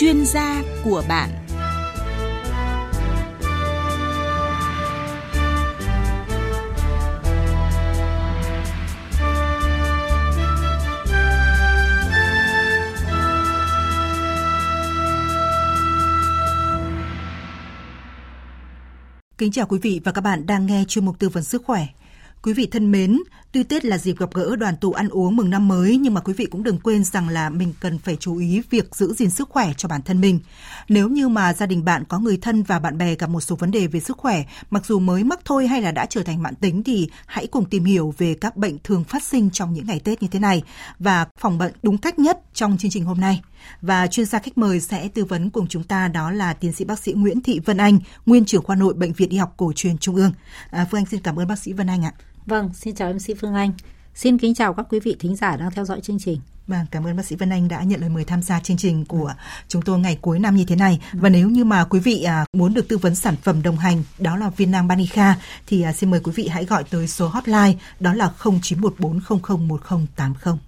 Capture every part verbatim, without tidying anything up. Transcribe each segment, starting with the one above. Chuyên gia của bạn. Kính chào quý vị và các bạn đang nghe chuyên mục tư vấn sức khỏe. Quý vị thân mến, tuy Tết là dịp gặp gỡ đoàn tụ ăn uống mừng năm mới, nhưng mà quý vị cũng đừng quên rằng là mình cần phải chú ý việc giữ gìn sức khỏe cho bản thân mình. Nếu như mà gia đình bạn có người thân và bạn bè gặp một số vấn đề về sức khỏe, mặc dù mới mắc thôi hay là đã trở thành mãn tính, thì hãy cùng tìm hiểu về các bệnh thường phát sinh trong những ngày Tết như thế này và phòng bệnh đúng cách nhất trong chương trình hôm nay. Và chuyên gia khách mời sẽ tư vấn cùng chúng ta đó là tiến sĩ bác sĩ Nguyễn Thị Vân Anh, nguyên trưởng khoa Nội Bệnh viện Y học cổ truyền Trung ương. À, Phương Anh xin cảm ơn bác sĩ Vân Anh ạ. Vâng, xin chào em xê Phương Anh. Xin kính chào các quý vị thính giả đang theo dõi chương trình. Vâng, cảm ơn bác sĩ Vân Anh đã nhận lời mời tham gia chương trình của chúng tôi ngày cuối năm như thế này. Và nếu như mà quý vị muốn được tư vấn sản phẩm đồng hành, đó là viên nang Banika, thì xin mời quý vị hãy gọi tới số hotline, đó là không chín một bốn không không một không tám không.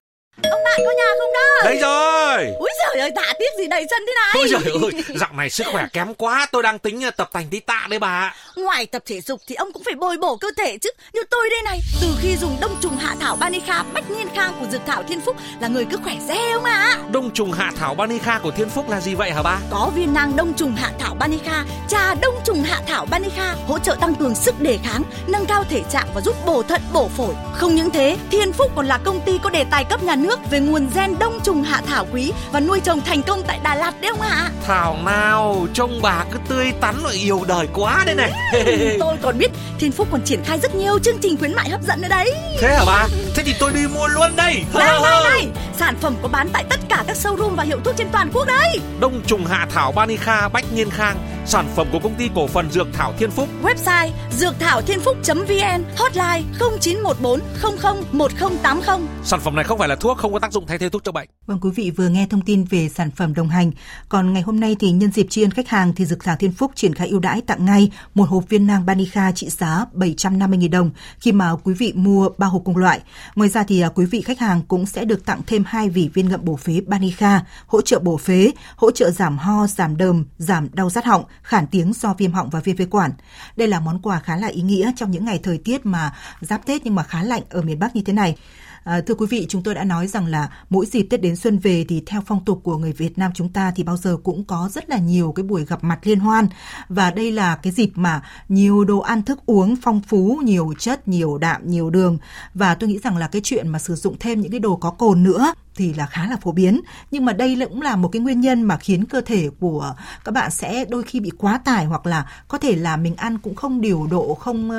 Ông bạn có nhà không đó? Đây rồi. Úi giời ơi, tạ tiếp gì đầy chân thế này. Ôi giời ơi, dạo này sức khỏe kém quá. Tôi đang tính tập tành tí tạ đấy bà. Ngoài tập thể dục thì ông cũng phải bồi bổ cơ thể chứ. Như tôi đây này, từ khi dùng đông trùng hạ thảo Banika Bách Niên Khang của dược thảo Thiên Phúc là người cứ khỏe re không ạ à? Đông trùng hạ thảo Banika của Thiên Phúc là gì vậy hả bà? Có viên nang đông trùng hạ thảo Banika. Trà đông trùng hạ thảo Banika hỗ trợ tăng cường sức đề kháng, nâng cao thể trạng và giúp bổ thận bổ phổi. Không những thế, Thiên Phúc còn là công ty có đề tài cấp nhà nước về nguồn gen đông trùng hạ thảo quý và nuôi trồng thành công tại Đà Lạt đấy không ạ? Thảo nào trông bà cứ tươi tắn và yêu đời quá đấy này. Ừ, tôi còn biết Thiên Phúc còn triển khai rất nhiều chương trình khuyến mại hấp dẫn nữa đấy. Thế hả bà? Thế thì tôi đi mua luôn đây. Này này này, sản phẩm có bán tại tất cả các showroom và hiệu thuốc trên toàn quốc đấy. Đông trùng hạ thảo Banika Bách Niên Khang, sản phẩm của công ty cổ phần dược thảo Thiên Phúc. Website dược thảo thiên phúc.vn, hotline không chín một bốn không không một không tám không. Sản phẩm này không phải là thuốc, không có tác dụng thay thế thuốc chữa bệnh. Vâng, quý vị vừa nghe thông tin về sản phẩm đồng hành. Còn ngày hôm nay thì nhân dịp tri ân khách hàng thì dược thảo Thiên Phúc triển khai ưu đãi tặng ngay một hộp viên nang Banika trị giá bảy trăm năm mươi nghìn đồng khi mà quý vị mua ba hộp cùng loại. Ngoài ra thì quý vị khách hàng cũng sẽ được tặng thêm hai vỉ viên ngậm bổ phế Banika hỗ trợ bổ phế, hỗ trợ giảm ho, giảm đờm, giảm đau rát họng, khản tiếng do viêm họng và viêm phế quản. Đây là món quà khá là ý nghĩa trong những ngày thời tiết mà giáp Tết nhưng mà khá lạnh ở miền Bắc như thế này. À, thưa quý vị, chúng tôi đã nói rằng là mỗi dịp Tết đến xuân về thì theo phong tục của người Việt Nam chúng ta thì bao giờ cũng có rất là nhiều cái buổi gặp mặt liên hoan. Và đây là cái dịp mà nhiều đồ ăn thức uống phong phú, nhiều chất, nhiều đạm, nhiều đường. Và tôi nghĩ rằng là cái chuyện mà sử dụng thêm những cái đồ có cồn nữa thì là khá là phổ biến. Nhưng mà đây cũng là một cái nguyên nhân mà khiến cơ thể của các bạn sẽ đôi khi bị quá tải, hoặc là có thể là mình ăn cũng không điều độ, không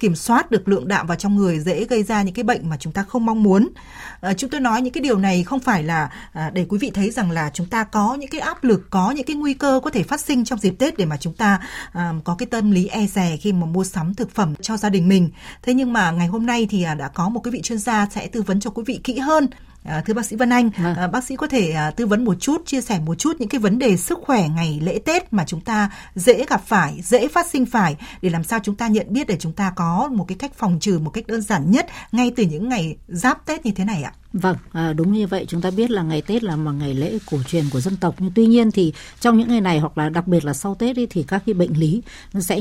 kiểm soát được lượng đạm vào trong người, dễ gây ra những cái bệnh mà chúng ta không mong muốn. Chúng tôi nói những cái điều này không phải là để quý vị thấy rằng là chúng ta có những cái áp lực, có những cái nguy cơ có thể phát sinh trong dịp Tết để mà chúng ta có cái tâm lý e dè khi mà mua sắm thực phẩm cho gia đình mình. Thế nhưng mà ngày hôm nay thì đã có một cái vị chuyên gia sẽ tư vấn cho quý vị kỹ hơn. À, thưa bác sĩ Vân Anh, à. À, bác sĩ có thể à, tư vấn một chút, chia sẻ một chút những cái vấn đề sức khỏe ngày lễ Tết mà chúng ta dễ gặp phải, dễ phát sinh phải, để làm sao chúng ta nhận biết, để chúng ta có một cái cách phòng trừ một cách đơn giản nhất ngay từ những ngày giáp Tết như thế này ạ. Vâng, à, đúng như vậy, chúng ta biết là ngày Tết là một ngày lễ cổ truyền của dân tộc, nhưng tuy nhiên thì trong những ngày này hoặc là đặc biệt là sau Tết ấy, thì các cái bệnh lý nó sẽ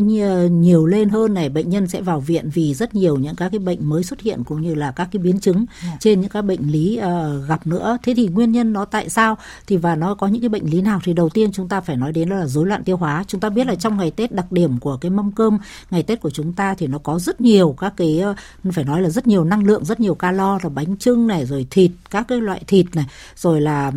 nhiều lên hơn này, bệnh nhân sẽ vào viện vì rất nhiều những các cái bệnh mới xuất hiện cũng như là các cái biến chứng yeah. trên những các bệnh lý uh, gặp nữa. Thế thì nguyên nhân nó tại sao thì và nó có những cái bệnh lý nào, thì đầu tiên chúng ta phải nói đến đó là rối loạn tiêu hóa. Chúng ta biết là trong ngày Tết, đặc điểm của cái mâm cơm ngày Tết của chúng ta thì nó có rất nhiều các cái, phải nói là rất nhiều năng lượng, rất nhiều calo, là bánh chưng này, rồi thịt, các cái loại thịt này, rồi là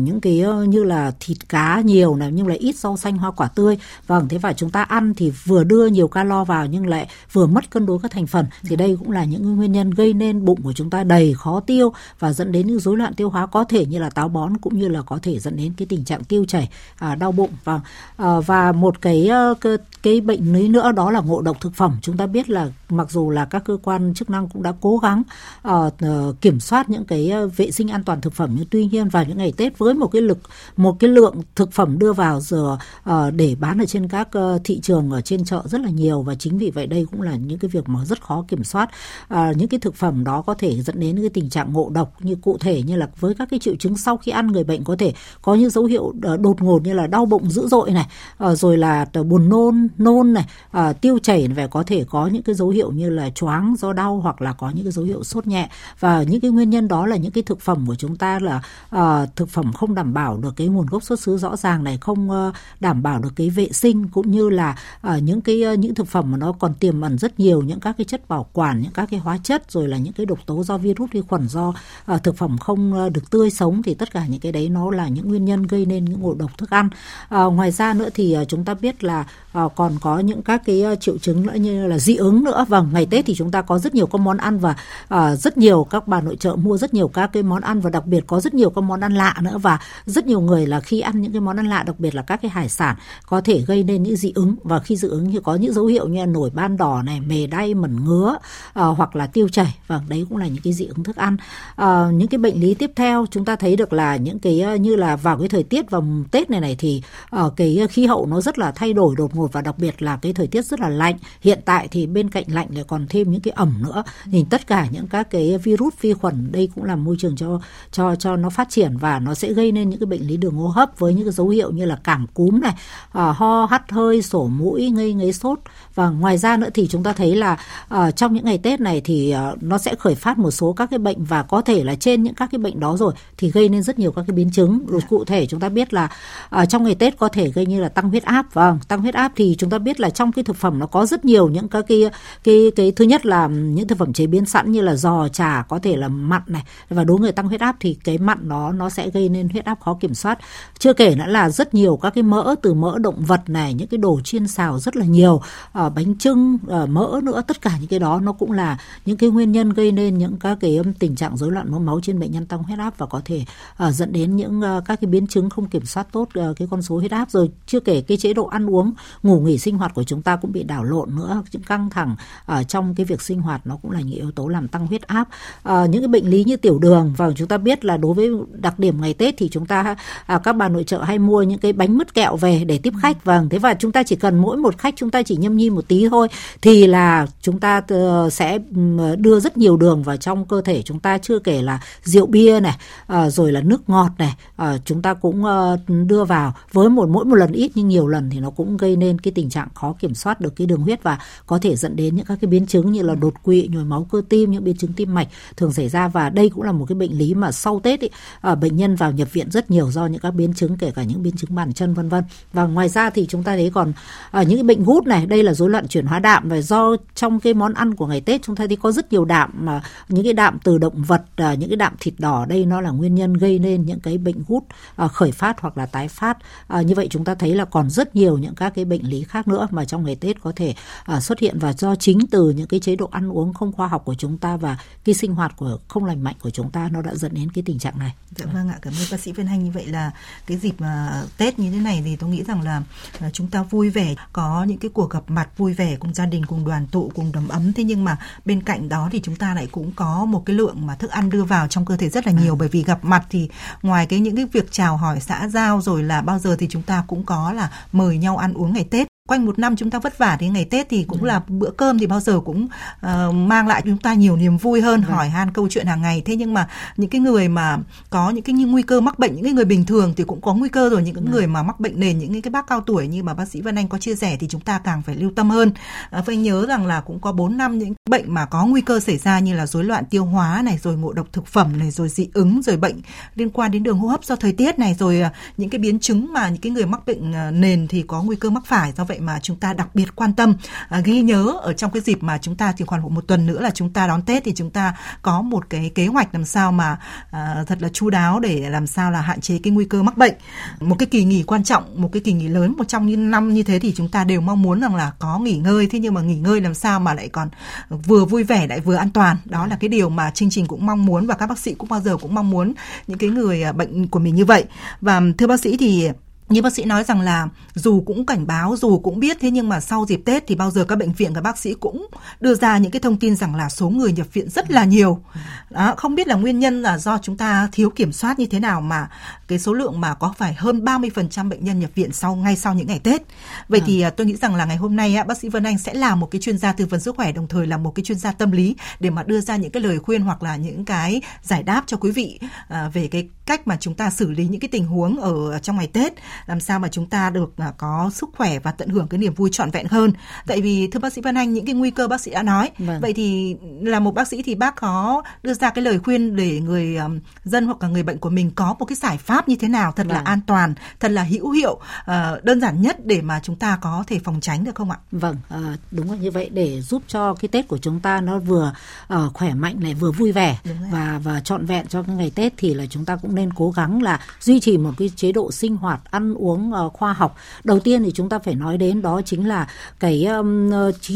những cái như là thịt cá nhiều này, nhưng lại ít rau xanh hoa quả tươi. Vâng, thế và chúng ta ăn thì vừa đưa nhiều calo vào nhưng lại vừa mất cân đối các thành phần, thì đây cũng là những nguyên nhân gây nên bụng của chúng ta đầy, khó tiêu và dẫn đến những rối loạn tiêu hóa có thể như là táo bón, cũng như là có thể dẫn đến cái tình trạng tiêu chảy, à, đau bụng. Vâng, à, và một cái, cái cái bệnh lý nữa đó là ngộ độc thực phẩm. Chúng ta biết là mặc dù là các cơ quan chức năng cũng đã cố gắng uh, kiểm soát những cái vệ sinh an toàn thực phẩm, nhưng tuy nhiên vào những ngày Tết với một cái lực một cái lượng thực phẩm đưa vào giờ để bán ở trên các thị trường, ở trên chợ rất là nhiều, và chính vì vậy đây cũng là những cái việc mà rất khó kiểm soát. À, những cái thực phẩm đó có thể dẫn đến cái tình trạng ngộ độc, như cụ thể như là với các cái triệu chứng sau khi ăn, người bệnh có thể có những dấu hiệu đột ngột như là đau bụng dữ dội này, rồi là buồn nôn nôn này, tiêu chảy, và có thể có những cái dấu hiệu như là choáng do đau, hoặc là có những cái dấu hiệu sốt nhẹ. Và những cái nguyên nhân đó là những cái thực phẩm của chúng ta là uh, thực phẩm không đảm bảo được cái nguồn gốc xuất xứ rõ ràng này, không uh, đảm bảo được cái vệ sinh, cũng như là uh, những cái uh, những thực phẩm mà nó còn tiềm ẩn rất nhiều những các cái chất bảo quản, những các cái hóa chất, rồi là những cái độc tố do virus, vi khuẩn, do uh, thực phẩm không uh, được tươi sống, thì tất cả những cái đấy nó là những nguyên nhân gây nên những ngộ độc thức ăn. Uh, ngoài ra nữa thì uh, chúng ta biết là uh, còn có những các cái uh, triệu chứng nữa như là dị ứng nữa. Vâng, ngày Tết thì chúng ta có rất nhiều các món ăn, và uh, rất nhiều các bà nội trợ mua rất nhiều các cái món ăn, và đặc biệt có rất nhiều các món ăn lạ nữa, và rất nhiều người là khi ăn những cái món ăn lạ, đặc biệt là các cái hải sản, có thể gây nên những dị ứng. Và khi dị ứng thì có những dấu hiệu như là nổi ban đỏ này, mề đay, mẩn ngứa, à, hoặc là tiêu chảy. Và đấy cũng là những cái dị ứng thức ăn. À, những cái bệnh lý tiếp theo chúng ta thấy được là những cái như là vào cái thời tiết vào Tết này này thì uh, cái khí hậu nó rất là thay đổi đột ngột, và đặc biệt là cái thời tiết rất là lạnh. Hiện tại thì bên cạnh lạnh lại còn thêm những cái ẩm nữa, thì tất cả những các cái virus, vi khuẩn, đây cũng là môi trường cho cho cho nó phát triển, và nó sẽ gây nên những cái bệnh lý đường hô hấp với những cái dấu hiệu như là cảm cúm này, uh, ho, hắt hơi, sổ mũi, ngây ngấy sốt. Và ngoài ra nữa thì chúng ta thấy là uh, trong những ngày Tết này thì uh, nó sẽ khởi phát một số các cái bệnh, và có thể là trên những các cái bệnh đó rồi thì gây nên rất nhiều các cái biến chứng. Rồi cụ thể chúng ta biết là uh, trong ngày Tết có thể gây như là tăng huyết áp. Vâng, tăng huyết áp thì chúng ta biết là trong cái thực phẩm nó có rất nhiều những các cái cái cái, cái thứ nhất là những thực phẩm chế biến sẵn như là giò, chả, có thể là mặn này, và đối với người tăng huyết áp thì cái mặn đó nó sẽ gây nên huyết áp khó kiểm soát. Chưa kể nữa là rất nhiều các cái mỡ, từ mỡ động vật này, những cái đồ chiên xào rất là nhiều, uh, bánh chưng, uh, mỡ nữa, tất cả những cái đó nó cũng là những cái nguyên nhân gây nên những các cái tình trạng rối loạn mỡ máu trên bệnh nhân tăng huyết áp, và có thể uh, dẫn đến những uh, các cái biến chứng không kiểm soát tốt uh, cái con số huyết áp. Rồi chưa kể cái chế độ ăn uống, ngủ nghỉ, sinh hoạt của chúng ta cũng bị đảo lộn nữa, những căng thẳng ở uh, trong cái việc sinh hoạt nó cũng là những yếu tố làm tăng huyết áp. Uh, những cái bệnh lý như tiểu đường, và chúng ta biết là đối với đặc điểm ngày Tết thì chúng ta uh, các bà nội trợ hay mua những cái bánh mứt kẹo về để tiếp khách. Vâng, thế và chúng ta chỉ cần mỗi một khách chúng ta chỉ nhâm nhi một tí thôi thì là chúng ta sẽ đưa rất nhiều đường vào trong cơ thể chúng ta. Chưa kể là rượu bia này, rồi là nước ngọt này, chúng ta cũng đưa vào với một mỗi một lần ít nhưng nhiều lần thì nó cũng gây nên cái tình trạng khó kiểm soát được cái đường huyết, và có thể dẫn đến những các cái biến chứng như là đột quỵ, nhồi máu cơ tim, những biến chứng tim mạch thường xảy ra. Và đây cũng là một cái bệnh lý mà sau Tết ý, bệnh nhân vào nhập viện rất nhiều do những các biến chứng, kể cả những biến chứng bàn chân vân vân. Và ngoài ra thì chúng ta thấy còn những cái bệnh gút này, đây là rối loạn chuyển hóa đạm, và do trong cái món ăn của ngày Tết chúng ta thì có rất nhiều đạm, mà những cái đạm từ động vật, những cái đạm thịt đỏ, đây nó là nguyên nhân gây nên những cái bệnh gút khởi phát hoặc là tái phát. Như vậy chúng ta thấy là còn rất nhiều những các cái bệnh lý khác nữa mà trong ngày Tết có thể xuất hiện, và do chính từ những cái chế độ ăn uống không khoa học của chúng ta và cái sinh hoạt của không lành mạnh của chúng ta nó đã dẫn đến cái tình trạng này. Dạ vâng ạ, cảm ơn bác sĩ Vân Anh. Như vậy là cái dịp Tết như thế này thì tôi nghĩ rằng là chúng ta vui vẻ, có những cái cuộc gặp mặt vui vẻ cùng gia đình, cùng đoàn tụ, cùng đầm ấm. Thế nhưng mà bên cạnh đó thì chúng ta lại cũng có một cái lượng mà thức ăn đưa vào trong cơ thể rất là nhiều, bởi vì gặp mặt thì ngoài cái những cái việc chào hỏi xã giao rồi là bao giờ thì chúng ta cũng có là mời nhau ăn uống ngày Tết. Quanh một năm chúng ta vất vả đến ngày Tết thì cũng là bữa cơm thì bao giờ cũng uh, mang lại chúng ta nhiều niềm vui hơn, hỏi han câu chuyện hàng ngày. Thế nhưng mà những cái người mà có những cái nguy cơ mắc bệnh, những cái người bình thường thì cũng có nguy cơ rồi, những cái người mà mắc bệnh nền, những cái bác cao tuổi như mà bác sĩ Vân Anh có chia sẻ thì chúng ta càng phải lưu tâm hơn. Uh, phải nhớ rằng là cũng có bốn năm những bệnh mà có nguy cơ xảy ra như là rối loạn tiêu hóa này, rồi ngộ độc thực phẩm này, rồi dị ứng, rồi bệnh liên quan đến đường hô hấp do thời tiết này, rồi uh, những cái biến chứng mà những cái người mắc bệnh uh, nền thì có nguy cơ mắc phải. Do vậy mà chúng ta đặc biệt quan tâm, à, ghi nhớ ở trong cái dịp mà chúng ta chỉ khoảng một tuần nữa là chúng ta đón Tết thì chúng ta có một cái kế hoạch làm sao mà à, thật là chu đáo để làm sao là hạn chế cái nguy cơ mắc bệnh. Một cái kỳ nghỉ quan trọng, một cái kỳ nghỉ lớn, một trong những năm như thế thì chúng ta đều mong muốn rằng là có nghỉ ngơi, thế nhưng mà nghỉ ngơi làm sao mà lại còn vừa vui vẻ lại vừa an toàn. Đó là cái điều mà chương trình cũng mong muốn và các bác sĩ cũng bao giờ cũng mong muốn những cái người bệnh của mình như vậy. Và thưa bác sĩ thì Như bác sĩ nói rằng là dù cũng cảnh báo, dù cũng biết, thế nhưng mà sau dịp Tết thì bao giờ các bệnh viện, các bác sĩ cũng đưa ra những cái thông tin rằng là số người nhập viện rất là nhiều. Đó, không biết là nguyên nhân là do chúng ta thiếu kiểm soát như thế nào mà cái số lượng mà có phải hơn ba mươi phần trăm bệnh nhân nhập viện sau ngay sau những ngày Tết. Vậy à. thì tôi nghĩ rằng là ngày hôm nay bác sĩ Vân Anh sẽ là một cái chuyên gia tư vấn sức khỏe, đồng thời là một cái chuyên gia tâm lý để mà đưa ra những cái lời khuyên hoặc là những cái giải đáp cho quý vị về cái cách mà chúng ta xử lý những cái tình huống ở trong ngày Tết, làm sao mà chúng ta được có sức khỏe và tận hưởng cái niềm vui trọn vẹn hơn. Tại vì thưa bác sĩ Vân Anh, những cái nguy cơ bác sĩ đã nói, vâng. vậy thì là một bác sĩ thì bác có đưa ra cái lời khuyên để người um, dân hoặc là người bệnh của mình có một cái giải pháp như thế nào thật vâng. là an toàn, thật là hữu hiệu, uh, đơn giản nhất để mà chúng ta có thể phòng tránh được không ạ? Vâng, uh, đúng là như vậy, để giúp cho cái Tết của chúng ta nó vừa uh, khỏe mạnh này, vừa vui vẻ và và trọn vẹn cho cái ngày Tết thì là chúng ta cũng nên cố gắng là duy trì một cái chế độ sinh hoạt ăn uống khoa học. Đầu tiên thì chúng ta phải nói đến đó chính là cái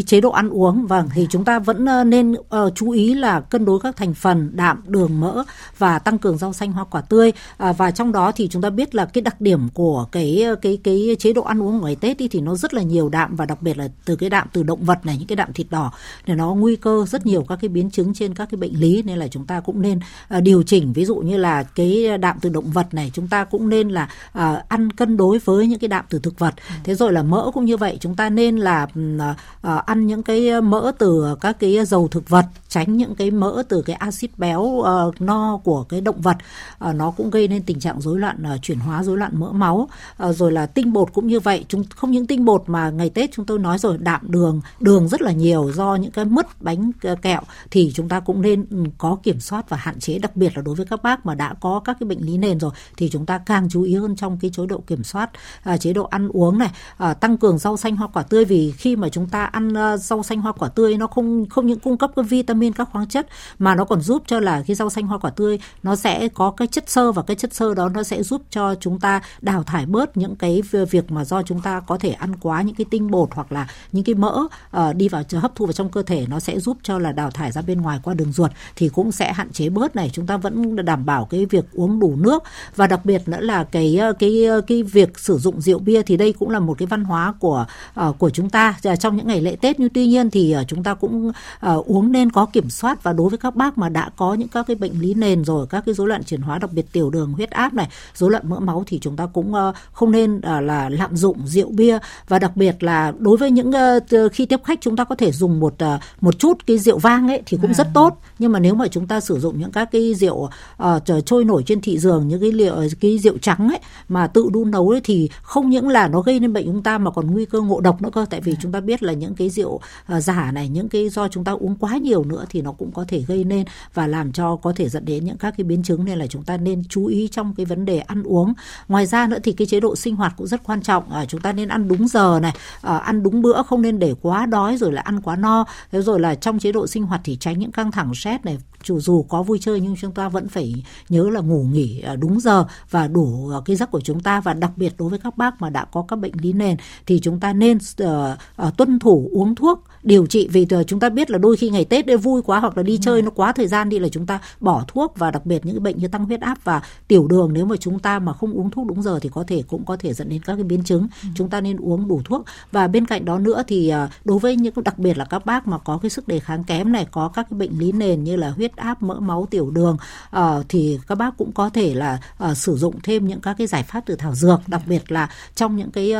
chế độ ăn uống. Vâng, thì chúng ta vẫn nên chú ý là cân đối các thành phần đạm, đường, mỡ và tăng cường rau xanh, hoa quả tươi. Và trong đó thì chúng ta biết là cái đặc điểm của cái cái cái chế độ ăn uống ngày Tết thì nó rất là nhiều đạm, và đặc biệt là từ cái đạm từ động vật này, những cái đạm thịt đỏ thì nó nguy cơ rất nhiều các cái biến chứng trên các cái bệnh lý, nên là chúng ta cũng nên điều chỉnh. Ví dụ như là cái đạm từ động vật này chúng ta cũng nên là ăn cân đối với những cái đạm từ thực vật. Thế rồi là mỡ cũng như vậy, chúng ta nên là uh, ăn những cái mỡ từ các cái dầu thực vật, tránh những cái mỡ từ cái axit béo uh, no của cái động vật. Uh, nó cũng gây nên tình trạng rối loạn uh, chuyển hóa, rối loạn mỡ máu. Uh, rồi là tinh bột cũng như vậy. Chúng không những tinh bột mà ngày Tết chúng tôi nói rồi, đạm, đường, đường rất là nhiều do những cái mứt, bánh, kẹo thì chúng ta cũng nên có kiểm soát và hạn chế, đặc biệt là đối với các bác mà đã có các cái bệnh lý nền rồi thì chúng ta càng chú ý hơn trong cái chế độ kiểm soát à, chế độ ăn uống này, à, tăng cường rau xanh, hoa quả tươi, vì khi mà chúng ta ăn uh, rau xanh, hoa quả tươi nó không không những cung cấp các vitamin, các khoáng chất, mà nó còn giúp cho là cái rau xanh, hoa quả tươi nó sẽ có cái chất xơ, và cái chất xơ đó nó sẽ giúp cho chúng ta đào thải bớt những cái việc mà do chúng ta có thể ăn quá những cái tinh bột hoặc là những cái mỡ uh, đi vào hấp thu vào trong cơ thể, nó sẽ giúp cho là đào thải ra bên ngoài qua đường ruột thì cũng sẽ hạn chế bớt này. Chúng ta vẫn đảm bảo cái việc uống đủ nước, và đặc biệt nữa là cái cái cái việc sử dụng rượu bia thì đây cũng là một cái văn hóa của uh, của chúng ta trong những ngày lễ Tết, nhưng tuy nhiên thì uh, chúng ta cũng uh, uống nên có kiểm soát. Và đối với các bác mà đã có những các cái bệnh lý nền rồi, các cái rối loạn chuyển hóa, đặc biệt tiểu đường, huyết áp này, rối loạn mỡ máu thì chúng ta cũng uh, không nên uh, là lạm dụng rượu bia. Và đặc biệt là đối với những uh, khi tiếp khách chúng ta có thể dùng một uh, một chút cái rượu vang ấy thì cũng à. rất tốt, nhưng mà nếu mà chúng ta sử dụng những các cái rượu uh, trôi nổi trên thị trường, những cái liệu cái rượu trắng ấy mà tự đun nấu ấy, thì không những là nó gây nên bệnh chúng ta mà còn nguy cơ ngộ độc nữa cơ. Tại vì à. chúng ta biết là những cái rượu uh, giả này, những cái do chúng ta uống quá nhiều nữa thì nó cũng có thể gây nên và làm cho có thể dẫn đến những các cái biến chứng, nên là chúng ta nên chú ý trong cái vấn đề ăn uống. Ngoài ra nữa thì cái chế độ sinh hoạt cũng rất quan trọng. À, chúng ta nên ăn đúng giờ này, à, ăn đúng bữa, không nên để quá đói rồi là ăn quá no. Thế rồi là trong chế độ sinh hoạt thì tránh những căng thẳng stress này. Dù, dù có vui chơi nhưng chúng ta vẫn phải nhớ là ngủ nghỉ đúng giờ và đủ cái giấc của chúng ta. Và đặc biệt đối với các bác mà đã có các bệnh lý nền thì chúng ta nên uh, uh, tuân thủ uống thuốc điều trị, vì chúng ta biết là đôi khi ngày Tết vui quá hoặc là đi chơi nó quá thời gian đi là chúng ta bỏ thuốc, và đặc biệt những cái bệnh như tăng huyết áp và tiểu đường, nếu mà chúng ta mà không uống thuốc đúng giờ thì có thể cũng có thể dẫn đến các cái biến chứng. Ừ. Chúng ta nên uống đủ thuốc. Và bên cạnh đó nữa thì đối với những, đặc biệt là các bác mà có cái sức đề kháng kém này, có các cái bệnh lý nền như là huyết áp, mỡ máu, tiểu đường thì các bác cũng có thể là sử dụng thêm những các cái giải pháp từ thảo dược, đặc biệt là trong những cái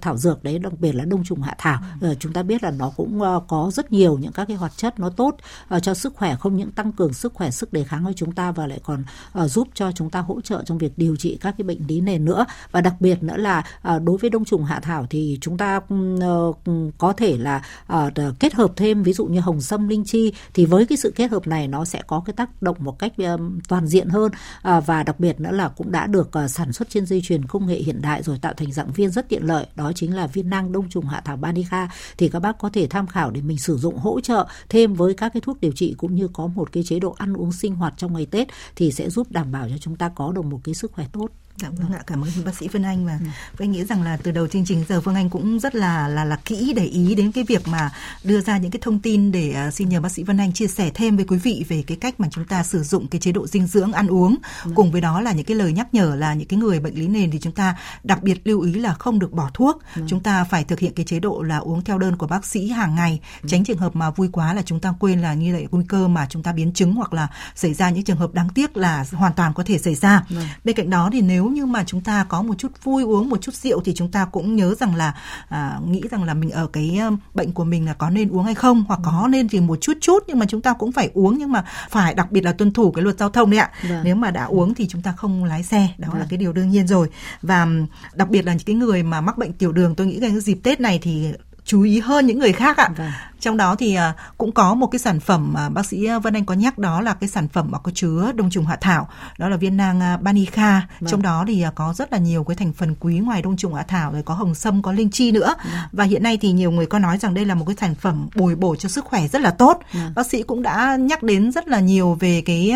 thảo dược đấy, đặc biệt là đông trùng hạ thảo. Ừ. Chúng ta biết là nó cũng có rất nhiều những các cái hoạt chất nó tốt uh, cho sức khỏe, không những tăng cường sức khỏe, sức đề kháng của chúng ta và lại còn uh, giúp cho chúng ta hỗ trợ trong việc điều trị các cái bệnh lý nền nữa. Và đặc biệt nữa là uh, đối với đông trùng hạ thảo thì chúng ta uh, có thể là uh, kết hợp thêm ví dụ như hồng sâm, linh chi, thì với cái sự kết hợp này nó sẽ có cái tác động một cách uh, toàn diện hơn, uh, và đặc biệt nữa là cũng đã được uh, sản xuất trên dây chuyền công nghệ hiện đại rồi, tạo thành dạng viên rất tiện lợi, đó chính là viên nang đông trùng hạ thảo Banika, thì các bác có thể tham khảo để mình sử dụng hỗ trợ thêm với các cái thuốc điều trị, cũng như có một cái chế độ ăn uống sinh hoạt trong ngày Tết thì sẽ giúp đảm bảo cho chúng ta có được một cái sức khỏe tốt. Dạ vâng ạ, cảm ơn bác sĩ Vân Anh. Và ừ. Anh nghĩ rằng là từ đầu chương trình giờ Phương Anh cũng rất là là là kỹ để ý đến cái việc mà đưa ra những cái thông tin để uh, xin nhờ bác sĩ Vân Anh chia sẻ thêm với quý vị về cái cách mà chúng ta sử dụng cái chế độ dinh dưỡng ăn uống. Ừ. Cùng với đó là những cái lời nhắc nhở là những cái người bệnh lý nền thì chúng ta đặc biệt lưu ý là không được bỏ thuốc. Ừ. Chúng ta phải thực hiện cái chế độ là uống theo đơn của bác sĩ hàng ngày, ừ. tránh trường hợp mà vui quá là chúng ta quên là như vậy nguy cơ mà chúng ta biến chứng hoặc là xảy ra những trường hợp đáng tiếc là hoàn toàn có thể xảy ra. Ừ. Bên cạnh đó thì nếu nhưng mà chúng ta có một chút vui uống một chút rượu thì chúng ta cũng nhớ rằng là à, nghĩ rằng là mình ở cái bệnh của mình là có nên uống hay không, hoặc có nên thì một chút chút nhưng mà chúng ta cũng phải uống, nhưng mà phải đặc biệt là tuân thủ cái luật giao thông đấy ạ. Được. Nếu mà đã uống thì chúng ta không lái xe, đó Được. Là cái điều đương nhiên rồi. Và đặc biệt là những cái người mà mắc bệnh tiểu đường, tôi nghĩ cái dịp Tết này thì chú ý hơn những người khác ạ. Vâng. Trong đó thì cũng có một cái sản phẩm mà bác sĩ Vân Anh có nhắc, đó là cái sản phẩm mà có chứa đông trùng hạ thảo, đó là viên nang Banika. Vâng. Trong đó thì có rất là nhiều cái thành phần quý, ngoài đông trùng hạ thảo rồi có hồng sâm, có linh chi nữa. Vâng. Và hiện nay thì nhiều người có nói rằng đây là một cái sản phẩm bồi bổ cho sức khỏe rất là tốt. Vâng. Bác sĩ cũng đã nhắc đến rất là nhiều về cái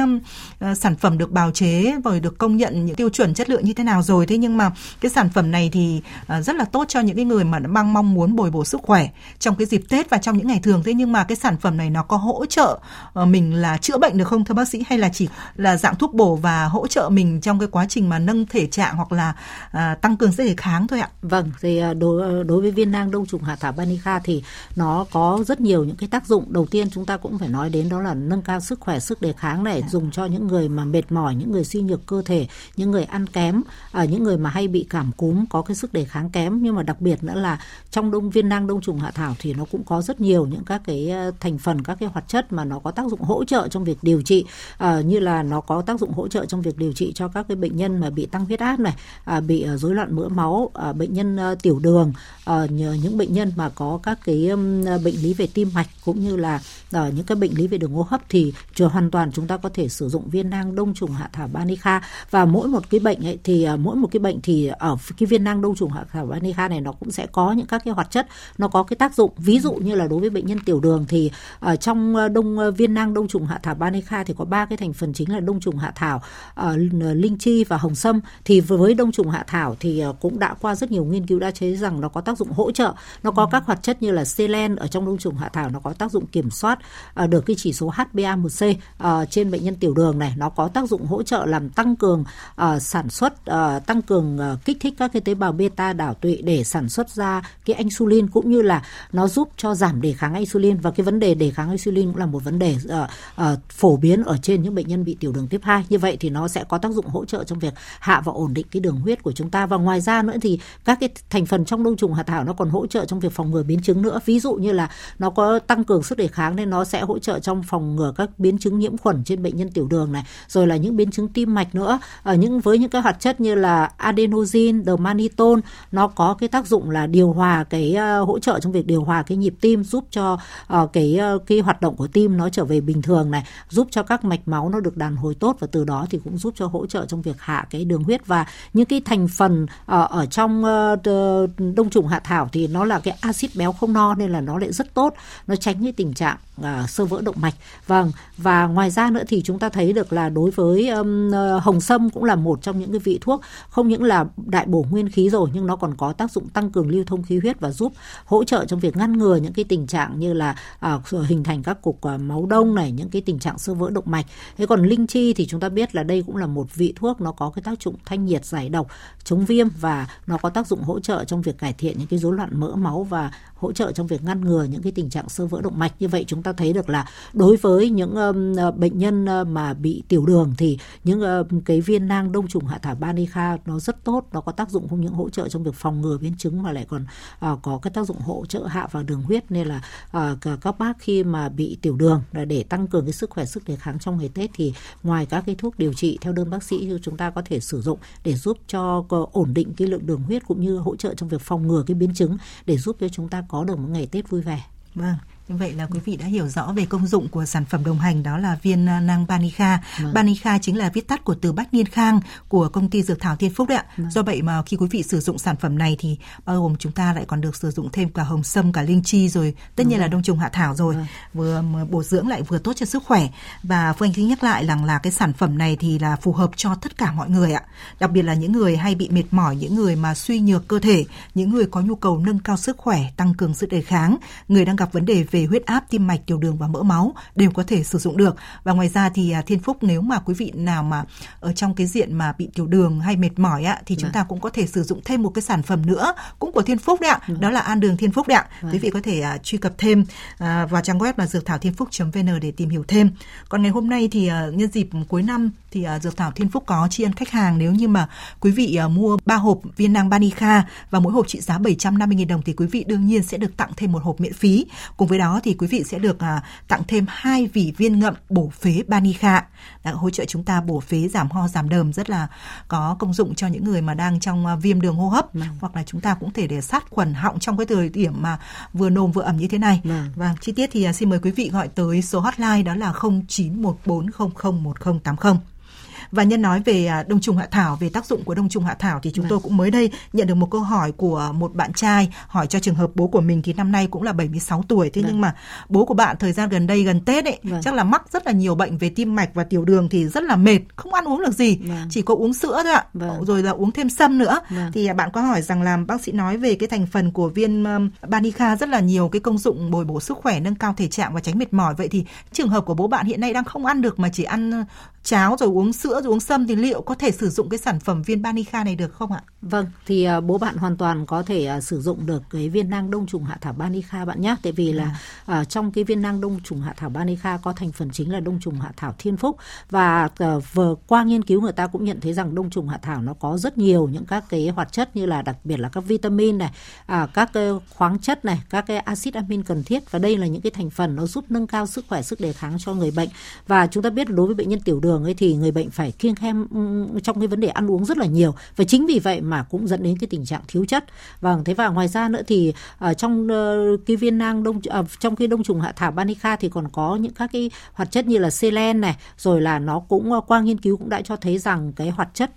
sản phẩm được bào chế rồi được công nhận những tiêu chuẩn chất lượng như thế nào rồi. Thế nhưng mà cái sản phẩm này thì rất là tốt cho những cái người mà đang mong muốn bồi bổ sức khỏe trong cái dịp Tết và trong những ngày thường. Thế nhưng mà cái sản phẩm này nó có hỗ trợ mình là chữa bệnh được không thưa bác sĩ, hay là chỉ là dạng thuốc bổ và hỗ trợ mình trong cái quá trình mà nâng thể trạng hoặc là à, tăng cường sức đề kháng thôi ạ? Vâng, thì đối, đối với viên nang đông trùng hạ thảo Banika thì nó có rất nhiều những cái tác dụng. Đầu tiên chúng ta cũng phải nói đến đó là nâng cao sức khỏe, sức đề kháng này, dùng cho những người mà mệt mỏi, những người suy nhược cơ thể, những người ăn kém, à, những người mà hay bị cảm cúm, có cái sức đề kháng kém. Nhưng mà đặc biệt nữa là trong đông viên nang đông trùng hạ thảo thì nó cũng có rất nhiều những các cái thành phần, các cái hoạt chất mà nó có tác dụng hỗ trợ trong việc điều trị, à, như là nó có tác dụng hỗ trợ trong việc điều trị cho các cái bệnh nhân mà bị tăng huyết áp này, à, bị rối loạn mỡ máu, à, bệnh nhân à, tiểu đường, à, những bệnh nhân mà có các cái um, bệnh lý về tim mạch, cũng như là à, những cái bệnh lý về đường hô hấp thì chưa hoàn toàn chúng ta có thể sử dụng viên nang đông trùng hạ thảo Banika. Và mỗi một cái bệnh ấy thì à, mỗi một cái bệnh thì ở cái viên nang đông trùng hạ thảo Banika này nó cũng sẽ có những các cái hoạt chất, nó có cái tác dụng. Ví dụ như là đối với bệnh nhân tiểu đường thì uh, trong đông uh, viên nang đông trùng hạ thảo Banika thì có ba cái thành phần chính là đông trùng hạ thảo, uh, linh chi và hồng sâm. Thì với đông trùng hạ thảo thì uh, cũng đã qua rất nhiều nghiên cứu đã chế rằng nó có tác dụng hỗ trợ, nó có các hoạt chất như là selen ở trong đông trùng hạ thảo, nó có tác dụng kiểm soát uh, được cái chỉ số H B A một C uh, trên bệnh nhân tiểu đường này, nó có tác dụng hỗ trợ làm tăng cường uh, sản xuất, uh, tăng cường uh, kích thích các cái tế bào beta đảo tụy để sản xuất ra cái insulin, cũng như là nó giúp cho giảm đề kháng insulin. Và cái vấn đề đề kháng insulin cũng là một vấn đề uh, uh, phổ biến ở trên những bệnh nhân bị tiểu đường type hai. Như vậy thì nó sẽ có tác dụng hỗ trợ trong việc hạ và ổn định cái đường huyết của chúng ta. Và ngoài ra nữa thì các cái thành phần trong đông trùng hạ thảo nó còn hỗ trợ trong việc phòng ngừa biến chứng nữa. Ví dụ như là nó có tăng cường sức đề kháng nên nó sẽ hỗ trợ trong phòng ngừa các biến chứng nhiễm khuẩn trên bệnh nhân tiểu đường này, rồi là những biến chứng tim mạch nữa. Ở những với những cái hoạt chất như là adenosine, dermaniton, nó có cái tác dụng là điều hòa cái uh, hỗ trợ trong việc điều hòa cái nhịp tim, giúp cho uh, cái uh, cái hoạt động của tim nó trở về bình thường này, giúp cho các mạch máu nó được đàn hồi tốt, và từ đó thì cũng giúp cho hỗ trợ trong việc hạ cái đường huyết. Và những cái thành phần uh, ở trong uh, đông trùng hạ thảo thì nó là cái axit béo không no, nên là nó lại rất tốt, nó tránh cái tình trạng uh, sơ vỡ động mạch. Vâng, và ngoài ra nữa thì chúng ta thấy được là đối với um, hồng sâm cũng là một trong những cái vị thuốc không những là đại bổ nguyên khí rồi, nhưng nó còn có tác dụng tăng cường lưu thông khí huyết và giúp hỗ trợ trong việc ngăn ngừa những cái tình trạng như là à, hình thành các cục à, máu đông này, những cái tình trạng sơ vỡ động mạch. Thế còn linh chi thì chúng ta biết là đây cũng là một vị thuốc, nó có cái tác dụng thanh nhiệt, giải độc, chống viêm, và nó có tác dụng hỗ trợ trong việc cải thiện những cái rối loạn mỡ máu và hỗ trợ trong việc ngăn ngừa những cái tình trạng sơ vỡ động mạch. Như vậy chúng ta thấy được là đối với những um, bệnh nhân uh, mà bị tiểu đường thì những uh, cái viên nang đông trùng hạ thảo Banika nó rất tốt, nó có tác dụng không những hỗ trợ trong việc phòng ngừa biến chứng mà lại còn uh, có cái tác dụng hỗ trợ hạ vào đường huyết. Nên là uh, các bác khi mà bị tiểu đường, để tăng cường cái sức khỏe, sức đề kháng trong ngày Tết thì ngoài các cái thuốc điều trị theo đơn bác sĩ chúng ta có thể sử dụng để giúp cho uh, ổn định cái lượng đường huyết, cũng như hỗ trợ trong việc phòng ngừa cái biến chứng để giúp cho chúng ta có được một ngày Tết vui vẻ. Vâng, Như vậy là quý vị đã hiểu rõ về công dụng của sản phẩm đồng hành, đó là viên nang Banika. Vâng. Banika chính là viết tắt của từ Bách Niên Khang của công ty dược thảo Thiên Phúc đấy ạ. Vâng. Do vậy mà khi quý vị sử dụng sản phẩm này thì bao gồm chúng ta lại còn được sử dụng thêm cả hồng sâm, cả linh chi, rồi tất Đúng nhiên rồi. là đông trùng hạ thảo rồi. Vâng. Vừa bổ dưỡng lại vừa tốt cho sức khỏe. Và Phương Anh nhắc lại rằng là cái sản phẩm này thì là phù hợp cho tất cả mọi người ạ. Đặc biệt là những người hay bị mệt mỏi, những người mà suy nhược cơ thể, những người có nhu cầu nâng cao sức khỏe, tăng cường sức đề kháng, người đang gặp vấn đề về huyết áp, tim mạch, tiểu đường và mỡ máu đều có thể sử dụng được. Và ngoài ra thì Thiên Phúc, nếu mà quý vị nào mà ở trong cái diện mà bị tiểu đường hay mệt mỏi á, thì chúng ta cũng có thể sử dụng thêm một cái sản phẩm nữa cũng của Thiên Phúc đấy ạ, đó là An Đường Thiên Phúc đấy ạ. Quý vị có thể uh, truy cập thêm uh, vào trang web là dược thảo thiên phúc.vn để tìm hiểu thêm. Còn ngày hôm nay thì uh, nhân dịp cuối năm thì uh, dược thảo Thiên Phúc có tri ân khách hàng, nếu như mà quý vị uh, mua ba hộp viên nang Banika và mỗi hộp trị giá bảy trăm năm mươi nghìn đồng thì quý vị đương nhiên sẽ được tặng thêm một hộp miễn phí. Cùng với đó thì quý vị sẽ được à, tặng thêm hai vỉ viên ngậm bổ phế Banika, đã hỗ trợ chúng ta bổ phế, giảm ho, giảm đờm, rất là có công dụng cho những người mà đang trong à, viêm đường hô hấp, Nào. hoặc là chúng ta cũng thể để sát khuẩn họng trong cái thời điểm mà vừa nồm vừa ẩm như thế này. Nào. Và chi tiết thì à, xin mời quý vị gọi tới số hotline đó là không chín một bốn không không một không tám không. Và nhân nói về đông trùng hạ thảo, về tác dụng của đông trùng hạ thảo thì chúng tôi cũng mới đây nhận được một câu hỏi của một bạn trai hỏi cho trường hợp bố của mình thì năm nay cũng là bảy mươi sáu tuổi. Thế Đấy. nhưng mà bố của bạn thời gian gần đây, gần Tết ấy, Đấy. chắc là mắc rất là nhiều bệnh về tim mạch và tiểu đường, thì rất là mệt, không ăn uống được gì, Đấy. chỉ có uống sữa thôi ạ, Đấy. rồi là uống thêm sâm nữa. Đấy. Thì bạn có hỏi rằng là bác sĩ nói về cái thành phần của viên Banika rất là nhiều cái công dụng bồi bổ sức khỏe, nâng cao thể trạng và tránh mệt mỏi. Vậy thì trường hợp của bố bạn hiện nay đang không ăn được mà chỉ ăn cháo rồi uống sữa rồi uống sâm thì liệu có thể sử dụng cái sản phẩm viên Banika này được không ạ? Vâng, thì uh, bố bạn hoàn toàn có thể uh, sử dụng được cái viên nang đông trùng hạ thảo Banika bạn nhé. Tại vì là uh, trong cái viên nang đông trùng hạ thảo Banika có thành phần chính là đông trùng hạ thảo Thiên Phúc. Và uh, vừa qua nghiên cứu người ta cũng nhận thấy rằng đông trùng hạ thảo nó có rất nhiều những các cái hoạt chất, như là đặc biệt là các vitamin này, uh, các cái khoáng chất này, các cái axit amin cần thiết. Và đây là những cái thành phần nó giúp nâng cao sức khỏe, sức đề kháng cho người bệnh. Và chúng ta biết đối với bệnh nhân tiểu đường ấy thì người bệnh phải kiêng khem trong cái vấn đề ăn uống rất là nhiều, và chính vì vậy mà cũng dẫn đến cái tình trạng thiếu chất. Vâng, thế và ngoài ra nữa thì uh, trong uh, cái viên nang đông uh, trong cái đông trùng hạ thảo Banika thì còn có những các cái hoạt chất như là selen này, rồi là nó cũng uh, qua nghiên cứu cũng đã cho thấy rằng cái hoạt chất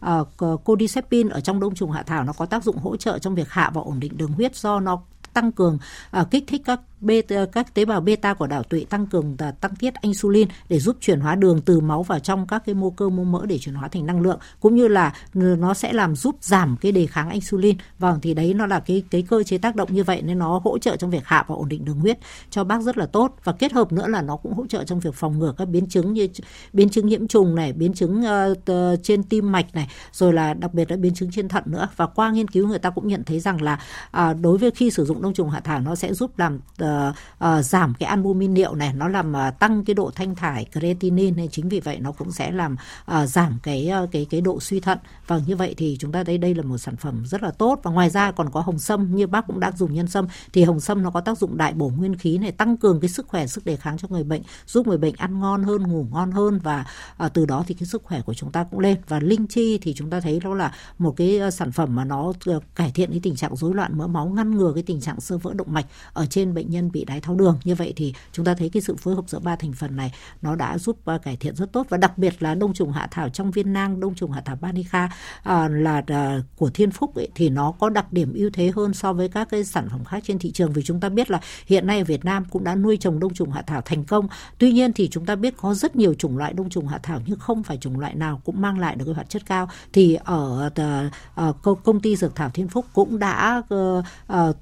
uh, uh, codicepin ở trong đông trùng hạ thảo nó có tác dụng hỗ trợ trong việc hạ và ổn định đường huyết, do nó tăng cường uh, kích thích các beta, các tế bào beta của đảo tụy, tăng cường tăng tiết insulin để giúp chuyển hóa đường từ máu vào trong các cái mô cơ mô mỡ để chuyển hóa thành năng lượng, cũng như là nó sẽ làm giúp giảm cái đề kháng insulin. Vâng, thì đấy nó là cái cái cơ chế tác động như vậy, nên nó hỗ trợ trong việc hạ và ổn định đường huyết cho bác rất là tốt. Và kết hợp nữa là nó cũng hỗ trợ trong việc phòng ngừa các biến chứng như biến chứng nhiễm trùng này, biến chứng uh, trên tim mạch này, rồi là đặc biệt là biến chứng trên thận nữa. Và qua nghiên cứu người ta cũng nhận thấy rằng là uh, đối với khi sử dụng đông trùng hạ thảo nó sẽ giúp làm Uh, uh, giảm cái albumin niệu này, nó làm uh, tăng cái độ thanh thải creatinine, nên chính vì vậy nó cũng sẽ làm uh, giảm cái uh, cái cái độ suy thận. Và như vậy thì chúng ta thấy đây là một sản phẩm rất là tốt. Và ngoài ra còn có hồng sâm, như bác cũng đã dùng nhân sâm, thì hồng sâm nó có tác dụng đại bổ nguyên khí này, tăng cường cái sức khỏe, sức đề kháng cho người bệnh, giúp người bệnh ăn ngon hơn, ngủ ngon hơn, và uh, từ đó thì cái sức khỏe của chúng ta cũng lên. Và linh chi thì chúng ta thấy nó là một cái uh, sản phẩm mà nó uh, cải thiện cái tình trạng rối loạn mỡ máu, ngăn ngừa cái tình trạng xơ vỡ động mạch ở trên bệnh nhân bị đái tháo đường. Như vậy thì chúng ta thấy cái sự phối hợp giữa ba thành phần này nó đã giúp uh, cải thiện rất tốt. Và đặc biệt là đông trùng hạ thảo trong viên nang đông trùng hạ thảo Banika uh, là uh, của Thiên Phúc ấy, thì nó có đặc điểm ưu thế hơn so với các cái sản phẩm khác trên thị trường, vì chúng ta biết là hiện nay ở Việt Nam cũng đã nuôi trồng đông trùng hạ thảo thành công. Tuy nhiên thì chúng ta biết có rất nhiều chủng loại đông trùng hạ thảo, nhưng không phải chủng loại nào cũng mang lại được cái hoạt chất cao. Thì ở uh, uh, công ty dược thảo Thiên Phúc cũng đã uh,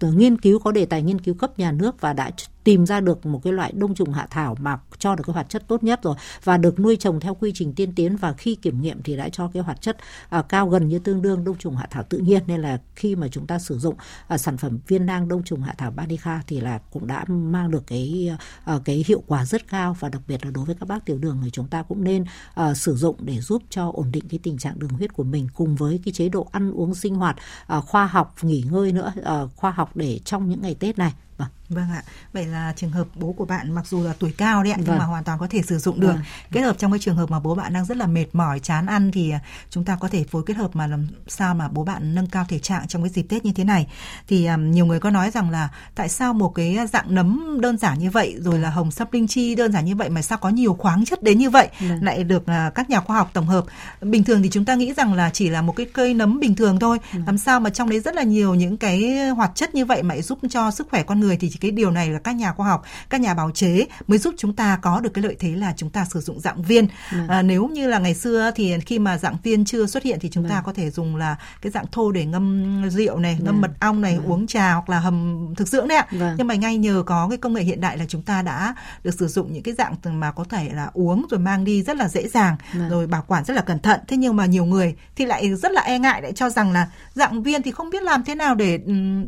uh, nghiên cứu, có đề tài nghiên cứu cấp nhà nước, và đã tìm ra được một cái loại đông trùng hạ thảo mà cho được cái hoạt chất tốt nhất rồi, và được nuôi trồng theo quy trình tiên tiến, và khi kiểm nghiệm thì đã cho cái hoạt chất uh, cao gần như tương đương đông trùng hạ thảo tự nhiên. Nên là khi mà chúng ta sử dụng uh, sản phẩm viên nang đông trùng hạ thảo Banika thì là cũng đã mang được cái uh, cái hiệu quả rất cao. Và đặc biệt là đối với các bác tiểu đường thì chúng ta cũng nên uh, sử dụng để giúp cho ổn định cái tình trạng đường huyết của mình, cùng với cái chế độ ăn uống sinh hoạt uh, khoa học, nghỉ ngơi nữa, uh, khoa học để trong những ngày Tết này. Vâng. Vâng ạ. Vậy là trường hợp bố của bạn mặc dù là tuổi cao đấy ạ, vâng, nhưng mà hoàn toàn có thể sử dụng được. Vâng. Kết hợp trong cái trường hợp mà bố bạn đang rất là mệt mỏi, chán ăn thì chúng ta có thể phối kết hợp mà làm sao mà bố bạn nâng cao thể trạng trong cái dịp Tết như thế này. Thì um, nhiều người có nói rằng là tại sao một cái dạng nấm đơn giản như vậy, rồi là hồng sâm linh chi đơn giản như vậy mà sao có nhiều khoáng chất đến như vậy, vâng, lại được uh, các nhà khoa học tổng hợp. Bình thường thì chúng ta nghĩ rằng là chỉ là một cái cây nấm bình thường thôi, vâng, làm sao mà trong đấy rất là nhiều những cái hoạt chất như vậy mà giúp cho sức khỏe con người, thì cái điều này là các nhà khoa học, các nhà bào chế mới giúp chúng ta có được cái lợi thế là chúng ta sử dụng dạng viên. Vâng. À, nếu như là ngày xưa thì khi mà dạng viên chưa xuất hiện thì chúng vâng. ta có thể dùng là cái dạng thô để ngâm rượu này, vâng, ngâm mật ong này, vâng, uống trà hoặc là hầm thực dưỡng đấy ạ. Vâng. Nhưng mà ngay nhờ có cái công nghệ hiện đại là chúng ta đã được sử dụng những cái dạng mà có thể là uống rồi mang đi rất là dễ dàng, vâng, rồi bảo quản rất là cẩn thận. Thế nhưng mà nhiều người thì lại rất là e ngại, lại cho rằng là dạng viên thì không biết làm thế nào để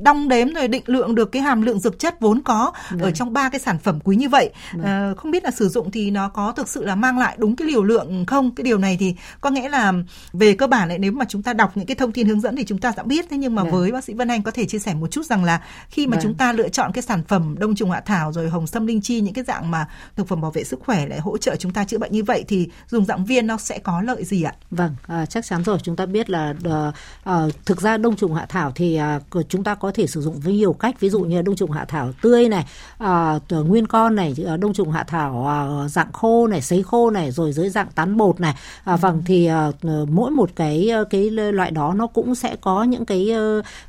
đong đếm rồi định lượng được cái hàm lượng dược chất vốn có vâng. ở trong ba cái sản phẩm quý như vậy. Vâng. À, không biết là sử dụng thì nó có thực sự là mang lại đúng cái liều lượng không? Cái điều này thì có nghĩa là về cơ bản lại nếu mà chúng ta đọc những cái thông tin hướng dẫn thì chúng ta sẽ biết. Thế nhưng mà vâng. với bác sĩ Vân Anh có thể chia sẻ một chút rằng là khi mà vâng. chúng ta lựa chọn cái sản phẩm đông trùng hạ thảo rồi hồng sâm linh chi, những cái dạng mà thực phẩm bảo vệ sức khỏe lại hỗ trợ chúng ta chữa bệnh như vậy, thì dùng dạng viên nó sẽ có lợi gì ạ? Vâng, à, chắc chắn rồi. Chúng ta biết là à, à, thực ra đông trùng hạ thảo thì à, chúng ta có thể sử dụng với nhiều cách, ví dụ như đông trùng hạ thảo tươi này, à, nguyên con này, đông trùng hạ thảo à, dạng khô này, sấy khô này, rồi dưới dạng tán bột này. À, vâng, thì à, mỗi một cái cái loại đó nó cũng sẽ có những cái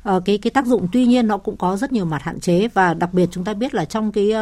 à, cái cái tác dụng, tuy nhiên nó cũng có rất nhiều mặt hạn chế, và đặc biệt chúng ta biết là trong cái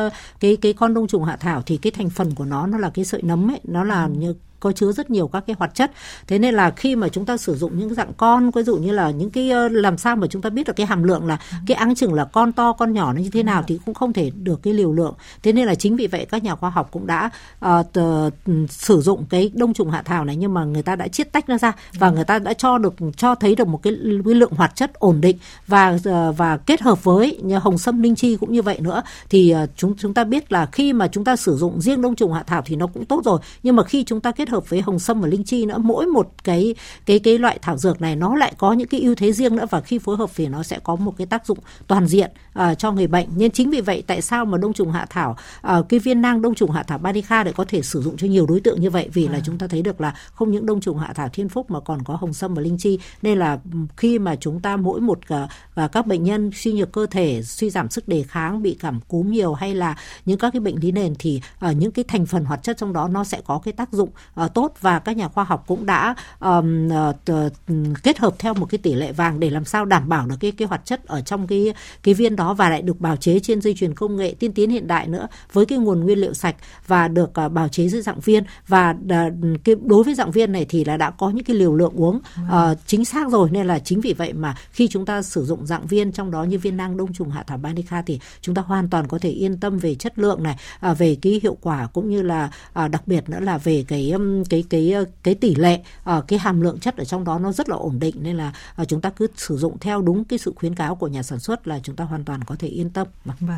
cái cái con đông trùng hạ thảo thì cái thành phần của nó nó là cái sợi nấm ấy, nó là như có chứa rất nhiều các cái hoạt chất. Thế nên là khi mà chúng ta sử dụng những dạng con, ví dụ như là những cái làm sao mà chúng ta biết được cái hàm lượng là cái áng chừng là con to con nhỏ nó như thế nào thì cũng không thể được cái liều lượng. Thế nên là chính vì vậy các nhà khoa học cũng đã uh, tờ, sử dụng cái đông trùng hạ thảo này, nhưng mà người ta đã chiết tách nó ra và người ta đã cho được cho thấy được một cái, cái lượng hoạt chất ổn định, và uh, và kết hợp với hồng sâm linh chi cũng như vậy nữa, thì uh, chúng chúng ta biết là khi mà chúng ta sử dụng riêng đông trùng hạ thảo thì nó cũng tốt rồi, nhưng mà khi chúng ta kết hợp với hồng sâm và linh chi nữa, mỗi một cái cái cái loại thảo dược này nó lại có những cái ưu thế riêng nữa, và khi phối hợp thì nó sẽ có một cái tác dụng toàn diện uh, cho người bệnh. Nên chính vì vậy tại sao mà đông trùng hạ thảo, uh, cái viên nang đông trùng hạ thảo Banika để có thể sử dụng cho nhiều đối tượng như vậy, vì à. là chúng ta thấy được là không những đông trùng hạ thảo Thiên Phúc mà còn có hồng sâm và linh chi. Nên là khi mà chúng ta mỗi một uh, và các bệnh nhân suy nhược cơ thể, suy giảm sức đề kháng, bị cảm cúm nhiều hay là những các cái bệnh lý nền, thì uh, những cái thành phần hoạt chất trong đó nó sẽ có cái tác dụng Uh, tốt, và các nhà khoa học cũng đã um, uh, kết hợp theo một cái tỷ lệ vàng để làm sao đảm bảo được cái cái hoạt chất ở trong cái cái viên đó, và lại được bào chế trên dây chuyền công nghệ tiên tiến hiện đại nữa, với cái nguồn nguyên liệu sạch và được uh, bào chế dưới dạng viên. Và uh, cái, đối với dạng viên này thì là đã có những cái liều lượng uống uh, chính xác rồi, nên là chính vì vậy mà khi chúng ta sử dụng dạng viên, trong đó như viên nang đông trùng hạ thảo Banika, thì chúng ta hoàn toàn có thể yên tâm về chất lượng này, uh, về cái hiệu quả, cũng như là uh, đặc biệt nữa là về cái um, cái cái cái tỷ lệ, cái hàm lượng chất ở trong đó nó rất là ổn định, nên là chúng ta cứ sử dụng theo đúng cái sự khuyến cáo của nhà sản xuất là chúng ta hoàn toàn có thể yên tâm. Vâng.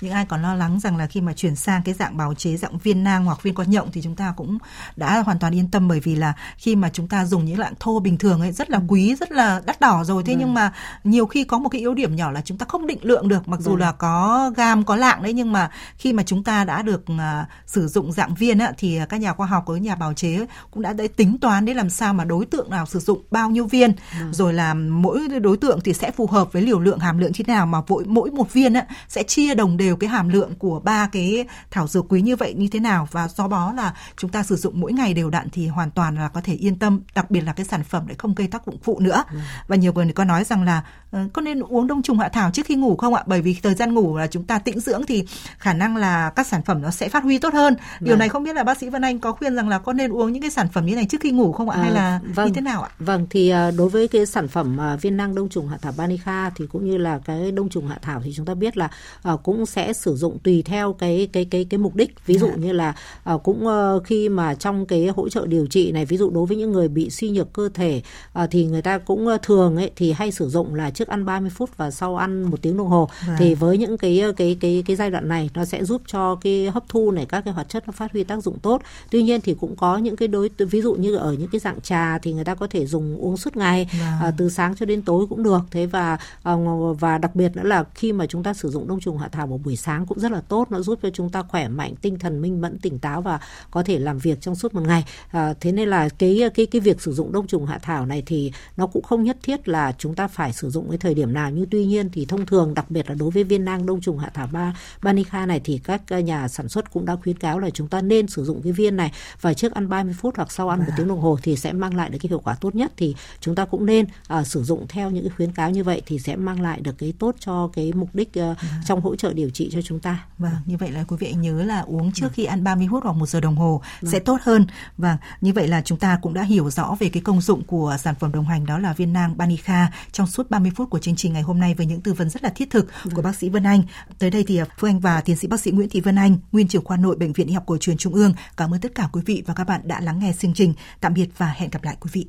Những ai còn lo lắng rằng là khi mà chuyển sang cái dạng bào chế dạng viên nang hoặc viên con nhộng thì chúng ta cũng đã hoàn toàn yên tâm, bởi vì là khi mà chúng ta dùng những loại thô bình thường ấy rất là quý, rất là đắt đỏ rồi, thế vâng. nhưng mà nhiều khi có một cái yếu điểm nhỏ là chúng ta không định lượng được, mặc dù vâng. là có gam có lạng đấy, nhưng mà khi mà chúng ta đã được sử dụng dạng viên á, thì các nhà khoa học với nhà bào chế cũng đã tính toán để làm sao mà đối tượng nào sử dụng bao nhiêu viên, ừ. rồi là mỗi đối tượng thì sẽ phù hợp với liều lượng hàm lượng như thế nào, mà mỗi mỗi một viên á, sẽ chia đồng đều cái hàm lượng của ba cái thảo dược quý như vậy như thế nào, và do đó là chúng ta sử dụng mỗi ngày đều đặn thì hoàn toàn là có thể yên tâm, đặc biệt là cái sản phẩm lại không gây tác dụng phụ nữa. Ừ. Và nhiều người có nói rằng là có nên uống đông trùng hạ thảo trước khi ngủ không ạ? Bởi vì thời gian ngủ là chúng ta tĩnh dưỡng thì khả năng là các sản phẩm nó sẽ phát huy tốt hơn. Điều này không biết là bác sĩ Vân Anh có khuyên rằng là có nên uống những cái sản phẩm như này trước khi ngủ không ạ? Hay là vâng, như thế nào ạ? Vâng, thì đối với cái sản phẩm viên nang đông trùng hạ thảo Banika thì cũng như là cái đông trùng hạ thảo thì chúng ta biết là cũng sẽ sử dụng tùy theo cái cái cái cái mục đích. Ví dụ như là cũng khi mà trong cái hỗ trợ điều trị này, ví dụ đối với những người bị suy nhược cơ thể thì người ta cũng thường ấy thì hay sử dụng là trước ăn ba mươi phút và sau ăn một tiếng đồng hồ. À. Thì với những cái cái cái cái giai đoạn này nó sẽ giúp cho cái hấp thu này các cái hoạt chất nó phát huy tác dụng tốt. Tuy nhiên thì cũng có những cái đối ví dụ như ở những cái dạng trà thì người ta có thể dùng uống suốt ngày, à. À, từ sáng cho đến tối cũng được. Thế và và đặc biệt nữa là khi mà chúng ta sử dụng đông trùng hạ thảo vào buổi sáng cũng rất là tốt, nó giúp cho chúng ta khỏe mạnh, tinh thần minh mẫn, tỉnh táo và có thể làm việc trong suốt một ngày. À, thế nên là cái cái cái việc sử dụng đông trùng hạ thảo này thì nó cũng không nhất thiết là chúng ta phải sử dụng cái thời điểm nào, nhưng tuy nhiên thì thông thường đặc biệt là đối với viên nang đông trùng hạ thảo ba Banika này thì các nhà sản xuất cũng đã khuyến cáo là chúng ta nên sử dụng cái viên này và trước ăn ba mươi phút hoặc sau ăn một à. tiếng đồng hồ thì sẽ mang lại được cái hiệu quả tốt nhất. Thì chúng ta cũng nên uh, sử dụng theo những cái khuyến cáo như vậy thì sẽ mang lại được cái tốt cho cái mục đích uh, à. trong hỗ trợ điều trị cho chúng ta. Vâng, như vậy là quý vị nhớ là uống trước à. khi ăn ba mươi phút hoặc một giờ đồng hồ à. sẽ tốt hơn. Và như vậy là chúng ta cũng đã hiểu rõ về cái công dụng của sản phẩm đồng hành đó là viên nang Banika trong suốt ba mươi phút của chương trình ngày hôm nay với những tư vấn rất là thiết thực à. của bác sĩ Vân Anh. Tới đây thì Phương Anh và tiến sĩ bác sĩ Nguyễn Thị Vân Anh, nguyên trưởng khoa Nội Bệnh viện Y học cổ truyền Trung ương cảm ơn tất cả quý vị và các bạn đã lắng nghe chương trình. Tạm biệt và hẹn gặp lại quý vị.